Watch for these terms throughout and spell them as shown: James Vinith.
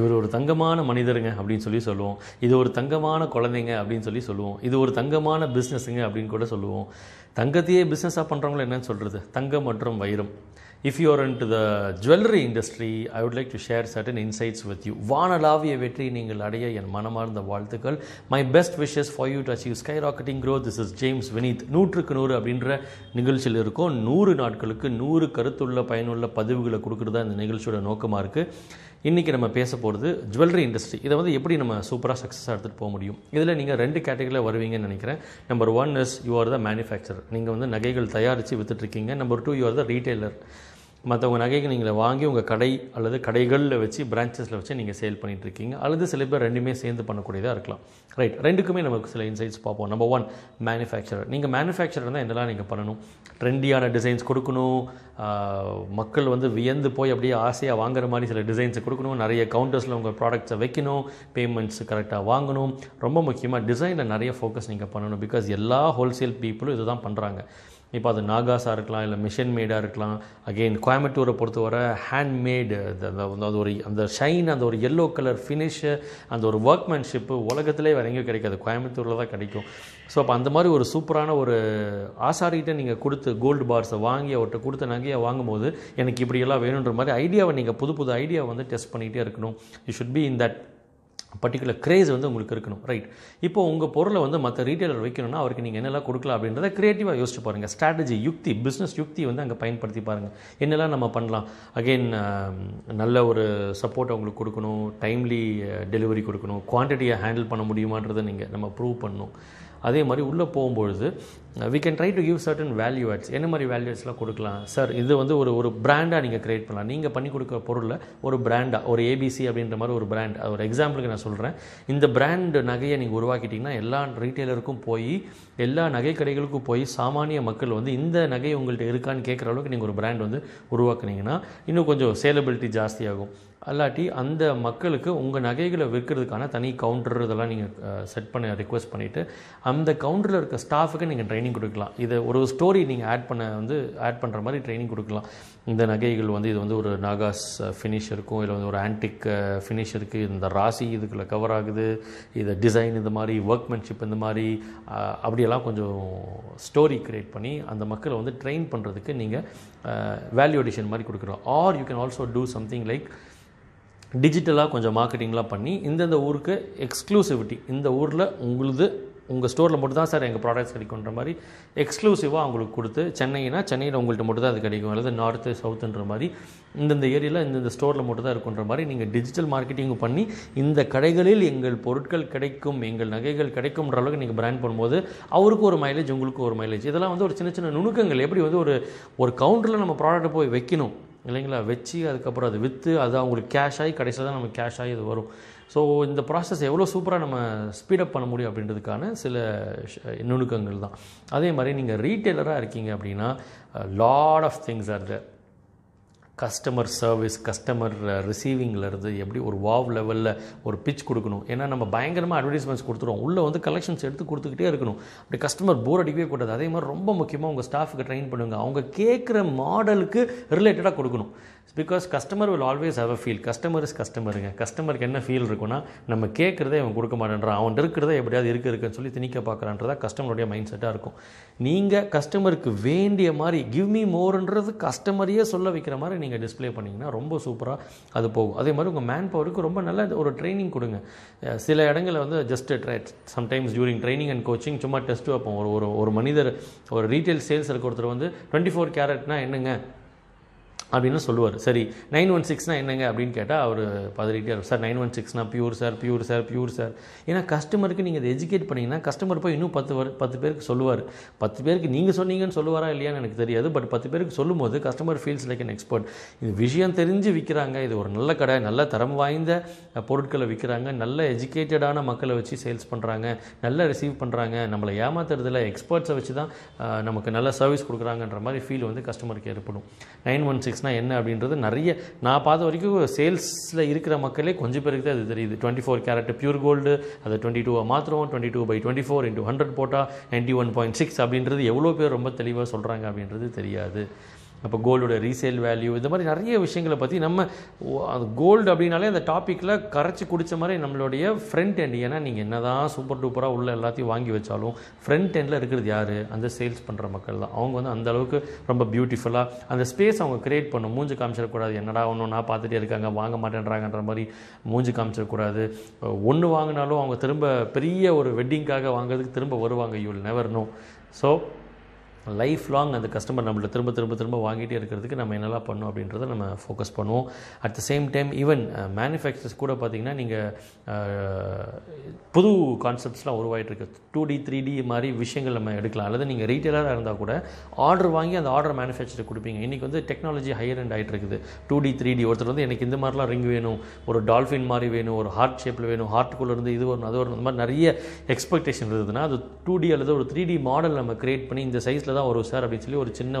இவர் ஒரு தங்கமான மனிதருங்க அப்படின்னு சொல்லி சொல்லுவோம். இது ஒரு தங்கமான குழந்தைங்க அப்படின்னு சொல்லி சொல்லுவோம். இது ஒரு தங்கமான பிஸ்னஸுங்க அப்படின்னு கூட சொல்லுவோம். தங்கத்தையே பிஸ்னஸாக பண்ணுறவங்கள என்னன்னு சொல்கிறது? தங்கம் மற்றும் வைரம். If you are into the jewellery industry, I would like to share certain insights with you. வானளாவிய வெற்றி நீங்கள் அடைய என் மனமார்ந்த வாழ்த்துக்கள். My best wishes for you to achieve skyrocketing growth. This is James Vinith. 100க்கு 100 அப்படின்ற நிகழ்ச்சியில் இருக்கும். 100 நாட்களுக்கு 100 கருத்துள்ள பயனுள்ள பதிவுகளை கொடுக்குறதா இந்த நிகழ்ச்சியோட நோக்கமாக இருக்குது. இன்றைக்கி நம்ம பேச போகிறது ஜுவல்லரி இண்டஸ்ட்ரி. இதை வந்து எப்படி நம்ம சூப்பராக சக்ஸஸாக எடுத்துகிட்டு போக முடியும். இதில் நீங்கள் 2 கேட்டகரியில் வருவீங்கன்னு நினைக்கிறேன். Number 1 is you are the manufacturer. நீங்கள் வந்து நகைகள் தயாரித்து விற்றுட்ருக்கீங்க. Number 2 you are the retailer. மற்றவங்க நகைக்கு நீங்கள் வாங்கி உங்கள் கடை அல்லது கடைகளில் வச்சு பிரான்ச்சஸில் வச்சு நீங்கள் சேல் பண்ணிகிட்ருக்கீங்க. அல்லது சில பேர் 2மே சேர்ந்து பண்ணக்கூடியதாக இருக்கலாம். ரைட், 2க்குமே நமக்கு சில இன்சைட்ஸ் பார்ப்போம். Number 1 manufacturer. நீங்கள் மேனுஃபேக்சரர் தான் என்னெல்லாம் நீங்கள் பண்ணணும்? ட்ரெண்டியான டிசைன்ஸ் கொடுக்கணும். மக்கள் வந்து வியந்து போய் அப்படியே ஆசையாக வாங்குற மாதிரி சில டிசைன்ஸை கொடுக்கணும். நிறைய கவுண்டர்ஸில் உங்கள் ப்ராடக்ட்ஸை வைக்கணும். பேமெண்ட்ஸ் கரெக்டாக வாங்கணும். ரொம்ப முக்கியமாக டிசைனில் நிறைய ஃபோக்கஸ் நீங்கள் பண்ணணும். பிகாஸ் எல்லா ஹோல்சேல் பீப்புளும் இது தான் பண்ணுறாங்க. இப்போ அது நாகாஸாக இருக்கலாம், இல்லை மிஷின் மேடாக இருக்கலாம். அகெயின் கோயம்புத்தூரை பொறுத்தவரை ஹேண்ட்மேடு, அது ஒரு அந்த ஷைன், அந்த ஒரு எல்லோ கலர் ஃபினிஷு, அந்த ஒரு ஒர்க்மேன்ஷிப்பு உலகத்திலே வேறு எங்கேயும் கிடைக்காது, கோயம்புத்தூரில் தான் கிடைக்கும். ஸோ அப்போ அந்த மாதிரி ஒரு சூப்பரான ஒரு ஆசாரிகிட்ட நீங்கள் கொடுத்து கோல்டு பார்ஸை வாங்கி அவர்கிட்ட கொடுத்த நகையை வாங்கும்போது எனக்கு இப்படியெல்லாம் வேணுன்ற மாதிரி ஐடியாவை நீங்கள் புது ஐடியாவை வந்து டெஸ்ட் பண்ணிகிட்டே இருக்கணும். You should be in that particular grace வந்து உங்களுக்கு இருக்கணும். ரைட், இப்போ உங்கள் பொருளை வந்து மற்ற ரீட்டைலர் வைக்கணும்னா அவருக்கு நீங்கள் என்னெல்லாம் கொடுக்கலாம் அப்படின்றத க்ரியேட்டிவாக யோசிச்சு பாருங்கள். ஸ்ட்ராட்டஜி, யுக்தி, பிஸ்னஸ் யுக்தி வந்து அங்கே பயன்படுத்தி பாருங்கள். என்னெல்லாம் நம்ம பண்ணலாம். அகெயின் நல்ல ஒரு சப்போர்ட் அவங்களுக்கு கொடுக்கணும். டைம்லி டெலிவரி கொடுக்கணும். குவான்டிட்டியை ஹேண்டில் பண்ண முடியுமான்றதை நீங்கள் நம்ம ப்ரூவ் பண்ணணும். அதே மாதிரி உள்ளே போகும்பொழுது we can try to give certain value adds. என்ன மாதிரி வேல்யூ ஆட்ஸ்லாம் கொடுக்கலாம் சார்? இது வந்து ஒரு பிராண்டாக நீங்கள் க்ரியேட் பண்ணலாம். நீங்கள் பண்ணி கொடுக்குற பொருளில் ஒரு பிராண்டாக, ஒரு ABC அப்படின்ற மாதிரி ஒரு பிராண்ட், அது ஒரு எக்ஸாம்பிளுக்கு நான் சொல்கிறேன். இந்த பிராண்டு நகையை நீங்கள் உருவாக்கிட்டிங்கன்னா எல்லா ரீட்டைலருக்கும் போய், எல்லா நகை கடைகளுக்கும் போய் சாமானிய மக்கள் வந்து இந்த நகை உங்கள்கிட்ட இருக்கான்னு கேட்குற அளவுக்கு நீங்கள் ஒரு பிராண்ட் வந்து உருவாக்குனீங்கன்னா இன்னும் கொஞ்சம் சேலபிலிட்டி ஜாஸ்தியாகும். அல்லாட்டி அந்த மக்களுக்கு உங்கள் நகைகளை விற்கிறதுக்கான தனி கவுண்டர் இதெல்லாம் நீங்கள் செட் பண்ண ரிக்வெஸ்ட் பண்ணிவிட்டு அந்த கவுண்டரில் இருக்க ஸ்டாஃபுக்கு நீங்கள் ட்ரைனிங் கொடுக்கலாம். இதை ஒரு ஸ்டோரி நீங்கள் ஆட் பண்ணுற மாதிரி ட்ரைனிங் கொடுக்கலாம். இந்த நகைகள் வந்து இது வந்து ஒரு நாகாஸ் ஃபினிஷ் இருக்கும், இல்லை வந்து ஒரு ஆன்டிக் ஃபினிஷ் இருக்குது, இந்த ராசி இதுக்குள்ளே கவர் ஆகுது, இது டிசைன், இந்த மாதிரி ஒர்க்மேன்ஷிப், இந்த மாதிரி அப்படியெல்லாம் கொஞ்சம் ஸ்டோரி க்ரியேட் பண்ணி அந்த மக்களை வந்து ட்ரெயின் பண்ணுறதுக்கு நீங்கள் வேல்யூ அடிஷன் மாதிரி கொடுக்குறோம். Or you can also do something like டிஜிட்டலாக கொஞ்சம் மார்க்கெட்டிங்லாம் பண்ணி இந்தந்த ஊருக்கு எக்ஸ்க்ளூசிவிட்டி, இந்த ஊரில் உங்களுது உங்கள் ஸ்டோரில் மட்டும்தான் சார் எங்கள் ப்ராடக்ட்ஸ் கிடைக்கும்ன்ற மாதிரி எக்ஸ்க்ளூசிவாக அவங்களுக்கு கொடுத்து, சென்னைனா சென்னையில் உங்கள்கிட்ட மட்டும்தான் அது கிடைக்கும், அல்லது நார்த்து சவுத்துன்ற மாதிரி இந்தந்த ஏரியாவில் இந்தந்த ஸ்டோரில் மட்டும்தான் இருக்குன்ற மாதிரி நீங்கள் டிஜிட்டல் மார்க்கெட்டிங் பண்ணி இந்த கடைகளில் எங்கள் பொருட்கள் கிடைக்கும், எங்கள் நகைகள் கிடைக்கும்ன்ற அளவுக்கு நீங்கள் பிராண்ட் பண்ணும்போது அவருக்கு ஒரு மைலேஜ், உங்களுக்கு ஒரு மைலேஜ். இதெல்லாம் வந்து ஒரு சின்ன சின்ன நுணுக்கங்கள். எப்படி வந்து ஒரு கவுண்டரில் நம்ம ப்ராடக்ட்டை போய் வைக்கணும் இல்லைங்களா, வச்சு அதுக்கப்புறம் அது விற்று அது அவங்களுக்கு கேஷ் ஆகி கடைசியில் தான் நமக்கு கேஷ் ஆகி இது வரும். ஸோ இந்த ப்ராசஸ் எவ்வளோ சூப்பராக நம்ம ஸ்பீடப் பண்ண முடியும் அப்படின்றதுக்கான சில நுணுக்கங்கள் தான். அதே மாதிரி நீங்கள் ரீட்டெய்லராக இருக்கீங்க அப்படின்னா lot of things are there. Customer service, customer ரிசீவிங்லேருந்து எப்படி ஒரு வாவ் லெவலில் ஒரு பிச் கொடுக்கணும். ஏன்னா நம்ம பயங்கரமாக அட்வர்டைஸ்மெண்ட்ஸ் கொடுத்துருவோம், உள்ளே வந்து கலெக்ஷன்ஸ் எடுத்து கொடுத்துக்கிட்டே இருக்கணும். அப்படி கஸ்டமர் போர் அடிக்கவே கூடாது. அதே மாதிரி ரொம்ப முக்கியமாக உங்கள் ஸ்டாஃபுக்கு ட்ரெயின் பண்ணுங்கள். அவங்க கேட்குற மாடலுக்கு ரிலேட்டடாக கொடுக்கணும். Because customer will always have a feel. Customer is கஸ்டமருங்க. கஸ்டமருக்கு என்ன ஃபீல் இருக்குன்னா நம்ம கேட்குறதே அவன் கொடுக்க மாட்டேன்றான், அவன் இருக்கிறத எப்படியாவது இருக்குன்னு சொல்லி திணிக்க பார்க்குறான்றதா கஸ்டமருடைய மைண்ட் செட்டாக இருக்கும். நீங்கள் கஸ்டமருக்கு வேண்டிய மாதிரி கிவ் மீ மோர்ன்றது கஸ்டமரையே சொல்ல வைக்கிற மாதிரி நீங்கள் டிஸ்பிளே பண்ணிங்கன்னா ரொம்ப சூப்பராக அது போகும். அதே மாதிரி உங்கள் மேன் பவருக்கு ரொம்ப நல்ல ஒரு ட்ரைனிங் கொடுங்க. சில இடங்களில் வந்து just sometimes during training and coaching சும்மா டெஸ்ட்டு வைப்போம். ஒரு மனிதர், ஒரு ரீட்டைல் சேல்ஸ் இருக்க ஒருத்தர் வந்து 24 கேரட்னா என்னங்க அப்படின்னு சொல்லுவார். சரி 916 என்னங்க அப்படின்னு கேட்டால் அவர் பதறிட்டே இருக்கும். Sir 916 pure sir, pure sir, pure sir. ஏன்னா கஸ்டமருக்கு நீங்கள் இதை எஜுகேட் பண்ணிங்கன்னா கஸ்டமர் போய் இன்னும் 10 பேருக்கு சொல்லுவார். 10 பேருக்கு நீங்கள் சொன்னீங்கன்னு சொல்லுவாரா இல்லையான்னு எனக்கு தெரியாது, பட் 10 பேருக்கு சொல்லும்போது customer feels like an expert. இது விஷயம் தெரிஞ்சு விற்கிறாங்க, இது ஒரு நல்ல கடை, நல்ல தரம் வாய்ந்த பொருட்களை விற்கிறாங்க, நல்ல எஜுகேட்டடான மக்களை வச்சு சேல்ஸ் பண்ணுறாங்க, நல்லா ரிசீவ் பண்ணுறாங்க, நம்மளை ஏமாத்துறதில்ல, எக்ஸ்பர்ட்ஸை வச்சு தான் நமக்கு நல்ல சர்வீஸ் கொடுக்குறாங்கன்ற மாதிரி ஃபீல் வந்து கஸ்டமருக்கு ஏற்படும். 916 என்ன அப்படின்றது நிறைய நான் பார்த்த வரைக்கும் சேல்ஸில் இருக்கிற மக்களே கொஞ்சம் பேருக்கு தான் அது தெரியுது. 24 கேரட் பியூர் கோல்டு, அதை 22 மாத்திரம் 22/24 × 100 போட்டால் 91.6 அப்படின்றது எவ்வளோ பேர் ரொம்ப தெளிவாக சொல்கிறாங்க அப்படின்றது தெரியாது. அப்போ கோல்டோட ரீசேல் வேல்யூ இந்த மாதிரி நிறைய விஷயங்களை பற்றி நம்ம அது கோல்டு அப்படின்னாலே அந்த டாப்பிக்கில் கரைச்சி குடித்த மாதிரி நம்மளுடைய ஃப்ரண்ட் எண்ட். ஏன்னா நீங்கள் என்ன தான் சூப்பர் டூப்பராக உள்ள எல்லாத்தையும் வாங்கி வச்சாலும் ஃப்ரண்ட் எண்டில் இருக்கிறது யார், அந்த சேல்ஸ் பண்ணுற மக்கள் தான். அவங்க வந்து அந்தளவுக்கு ரொம்ப பியூட்டிஃபுல்லாக அந்த ஸ்பேஸ் அவங்க க்ரியேட் பண்ணும். மூஞ்சி காமிச்சிடக்கூடாது, என்னடா ஒன்றுனா பார்த்துட்டே இருக்காங்க வாங்க மாட்டேன்றாங்கன்ற மாதிரி மூஞ்சி காமிச்சிடக்கூடாது. ஒன்று வாங்கினாலும் அவங்க திரும்ப பெரிய ஒரு வெட்டிங்காக வாங்குறதுக்கு திரும்ப வருவாங்க. You will never know. So life long அந்த கஸ்டமர் நம்மளை திரும்ப திரும்ப திரும்ப வாங்கிட்டே இருக்கிறதுக்கு நம்ம என்னெல்லாம் பண்ணணும் அப்படின்றத நம்ம ஃபோக்கஸ் பண்ணுவோம். At the same time even manufacturers கூட பார்த்திங்கன்னா நீங்கள் புது கான்செப்ட்ஸ்லாம் உருவாகிட்ருக்கு. 2D 3D மாதிரி விஷயங்கள் நம்ம எடுக்கலாம். அல்லது நீங்கள் ரீட்டைலராக இருந்தால் கூட ஆர்டர் வாங்கி அந்த ஆர்டர் மேனுஃபேக்சருக்கு கொடுப்பீங்க. இன்றைக்கி வந்து டெக்னாலஜி ஹையர் அண்ட் ஆகிட்டு இருக்குது. 2D 3D ஒருத்தர் வந்து எனக்கு இந்த மாதிரிலாம் ரிங் வேணும், ஒரு டால்ஃபின் மாதிரி வேணும், ஒரு ஹார்ட் ஷேப்பில் வேணும், ஹார்ட்டுக்குள்ளே இருந்து இது வரணும் அது வரணும், இந்த மாதிரி நிறைய எக்ஸ்பெக்டேஷன் இருந்ததுன்னா அது 2D அல்லது ஒரு 3D மாடல் நம்ம க்ரியேட் பண்ணி இந்த சைஸில் தான் வரும் சார் அப்படின்னு சொல்லி ஒரு சின்ன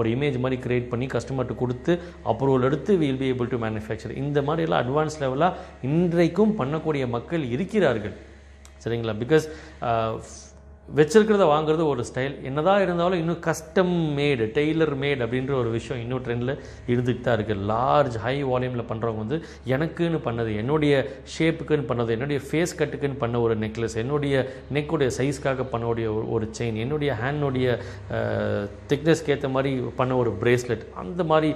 ஒரு இமேஜ் மாதிரி கிரியேட் பண்ணி கஸ்டமர்கிட்ட கொடுத்து அப்ரூவல் எடுத்து we will be able to manufacture. இந்த மாதிரி எல்லாம் அட்வான்ஸ் லெவலாக இன்றைக்கும் பண்ணக்கூடிய மக்கள் இருக்கிறார்கள். சரிங்களா? பிகாஸ் வச்சிருக்கிறத வாங்குறது ஒரு ஸ்டைல் என்னதான் இருந்தாலும் இன்னும் கஸ்டம் மேடு டெய்லர் மேட் அப்படின்ற ஒரு விஷயம் இன்னும் ட்ரெண்டில் இருந்துகிட்டு தான் இருக்குது. லார்ஜ் ஹை வால்யூமில் பண்ணுறவங்க வந்து எனக்குன்னு பண்ணது, என்னுடைய ஷேப்புக்குன்னு பண்ணது, என்னுடைய ஃபேஸ் கட்டுக்குன்னு பண்ண ஒரு நெக்லஸ், என்னுடைய நெக்குடைய சைஸ்க்காக பண்ணக்கூடிய ஒரு செயின், என்னுடைய ஹேண்டுடைய திக்னஸ்க்கு ஏற்ற மாதிரி பண்ண ஒரு பிரேஸ்லெட், அந்த மாதிரி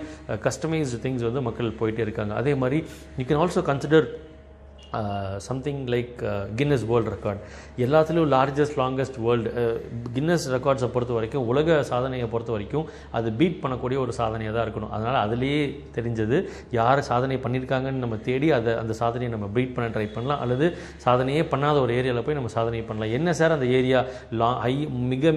கஸ்டமைஸ்டு திங்ஸ் வந்து மக்கள் போயிட்டே இருக்காங்க. அதே மாதிரி you can also consider something like Guinness World Record. எல்லாத்துலேயும் லார்ஜஸ்ட் லாங்கஸ்ட் வேர்ல்டு கின்னஸ் ரெக்கார்ட்ஸை பொறுத்த வரைக்கும், உலக சாதனையை பொறுத்த வரைக்கும் அது பீட் பண்ணக்கூடிய ஒரு சாதனையாக தான் இருக்கணும். அதனால் அதுலேயே தெரிஞ்சது யார் சாதனை பண்ணியிருக்காங்கன்னு நம்ம தேடி அதை அந்த சாதனையை நம்ம பீட் பண்ண ட்ரை பண்ணலாம். அல்லது சாதனையே பண்ணாத ஒரு ஏரியாவில் போய் நம்ம சாதனை பண்ணலாம். என்ன சார் அந்த ஏரியா மிக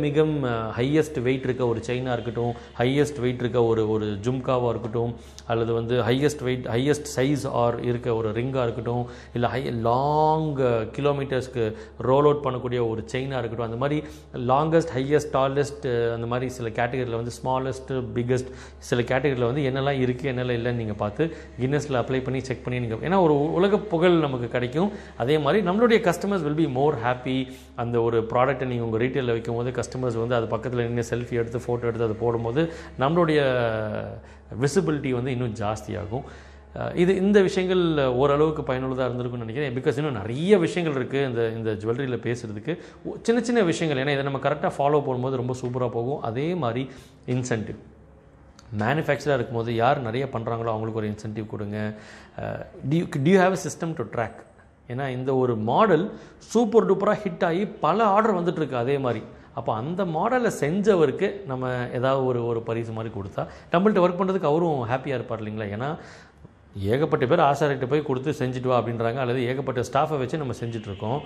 ஹையஸ்ட் வெயிட் இருக்க ஒரு செயினாக இருக்கட்டும், ஹையஸ்ட் வெயிட் இருக்க ஒரு ஜும்காவாக இருக்கட்டும், அல்லது வந்து ஹையஸ்ட் சைஸ் ஆர் இருக்க ஒரு ரிங்காக இருக்கட்டும், இல்லை லாங் கிலோமீட்டர்ஸ்க்கு ரோல் அவுட் பண்ணக்கூடிய ஒரு செயினாக இருக்கட்டும், அந்த மாதிரி லாங்கஸ்ட் ஹையஸ்ட் டாலஸ்ட் அந்த மாதிரி சில கேட்டகரியில் வந்து ஸ்மாலஸ்ட் பிக்கஸ்ட் சில கேட்டகரியில் வந்து என்னெல்லாம் இருக்குது என்னெல்லாம் இல்லைன்னு நீங்கள் பார்த்து கின்னஸில் அப்ளை பண்ணி செக் பண்ணி நீங்கள் ஏன்னா ஒரு உலக புகழ் நமக்கு கிடைக்கும். அதே மாதிரி நம்மளுடைய customers will be more happy. அந்த ஒரு ப்ராடக்ட்டை நீங்கள் உங்கள் ரீட்டெயிலில் வைக்கும்போது கஸ்டமர்ஸ் வந்து அது பக்கத்தில் நின்று செல்ஃபி எடுத்து ஃபோட்டோ எடுத்து அது போடும்போது நம்மளுடைய விசிபிலிட்டி வந்து இன்னும் ஜாஸ்தியாகும். இந்த விஷயங்கள் ஓரளவுக்கு பயனுள்ளதாக இருந்திருக்குன்னு நினைக்கிறேன். பிகாஸ் இன்னும் நிறைய விஷயங்கள் இருக்குது இந்த ஜுவல்லரியில் பேசுகிறதுக்கு, சின்ன சின்ன விஷயங்கள். ஏன்னா இதை நம்ம கரெக்டாக ஃபாலோ பண்ணும்போது ரொம்ப சூப்பராக போகும். அதே மாதிரி இன்சென்டிவ் மேனுஃபேக்சராக இருக்கும்போது யார் நிறைய பண்ணுறாங்களோ அவங்களுக்கு ஒரு இன்சென்டிவ் கொடுங்க. Do you have a system to track? ஏன்னா இந்த ஒரு மாடல் சூப்பர் டூப்பராக ஹிட் ஆகி பல ஆர்டர் வந்துட்டுருக்கு. அதே மாதிரி அப்போ அந்த மாடலை செஞ்சவருக்கு நம்ம ஏதாவது ஒரு பரிசு மாதிரி கொடுத்தா நம்மள்ட்ட ஒர்க் பண்ணுறதுக்கு அவரும் ஹாப்பியாக இருப்பார் இல்லைங்களா? ஏன்னா ஏகப்பட்ட பேர் ஆசாரிகிட்ட போய் கொடுத்து செஞ்சுட்டு வா அப்படின்றாங்க, அல்லது ஏகப்பட்ட ஸ்டாஃபை வச்சு நம்ம செஞ்சிட்ருக்கோம்.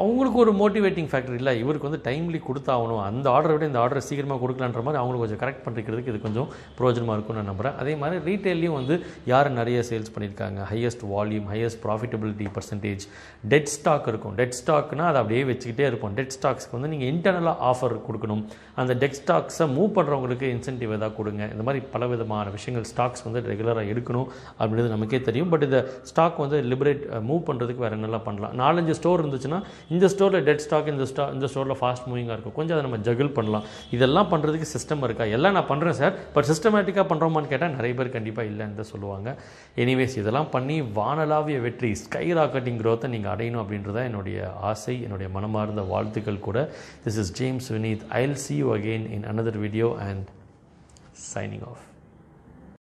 அவங்களுக்கு ஒரு மோட்டிவேட்டிங் ஃபேக்டர் இல்லை, இவருக்கு வந்து டைம்லி கொடுத்தாகணும், அந்த ஆர்டரை விட இந்த ஆர்டரை சீக்கிரமாக கொடுக்கலான்ற மாதிரி அவங்களுக்கு கொஞ்சம் கரெக்ட் பண்ணிக்கிறதுக்கு இது கொஞ்சம் பிரயோஜனமாக இருக்கும்னு நான் நம்புகிறேன். அதே மாதிரி ரீட்டெயிலையும் வந்து யார் நிறைய சேல்ஸ் பண்ணியிருக்காங்க, highest volume, highest profitability percentage, dead stock இருக்கும். டெட் ஸ்டாக்னால் அதை அப்படியே வச்சுக்கிட்டே இருப்போம். டெட் ஸ்டாக்ஸ்க்கு வந்து நீங்கள் இன்டர்னலாக ஆஃபர் கொடுக்கணும். அந்த டெட் ஸ்டாக்ஸை மூவ் பண்ணுறவங்களுக்கு இன்சென்டிவ் எதாவது கொடுங்க. இந்த மாதிரி பல விதமான விஷயங்கள் ஸ்டாக்ஸ் வந்து ரெகுலராக எடுக்கணும் அப்படின்றது நமக்கே தெரியும். பட் இந்த ஸ்டாக் வந்து லிபரேட் மூவ் பண்ணுறதுக்கு வேறு என்னெல்லாம் பண்ணலாம்? 4-5 ஸ்டோர் இருந்துச்சுன்னா இந்த ஸ்டோரில் டெட் ஸ்டாக், இந்த ஸ்டோரில் ஃபாஸ்ட் மூவிங்காக இருக்கும், கொஞ்சம் அதை நம்ம ஜகிள் பண்ணலாம். இதெல்லாம் பண்ணுறதுக்கு சிஸ்டம் இருக்கா? எல்லாம் நான் பண்ணுறேன் சார், பட் சிஸ்டமேட்டிக்காக பண்ணுறோமான்னு கேட்டால் நிறைய பேர் கண்டிப்பாக இல்லைன்னு தான் சொல்லுவாங்க. எனிவேஸ் இதெல்லாம் பண்ணி வானளாவிய வெற்றி, ஸ்கை ராக்கெட்டிங் க்ரோத்தை நீங்கள் அடையணும் அப்படின்றதான் என்னுடைய ஆசை, என்னுடைய மனமார்ந்த வாழ்த்துக்கள் கூட. This is James Vineeth. I will see you again in another video and signing off.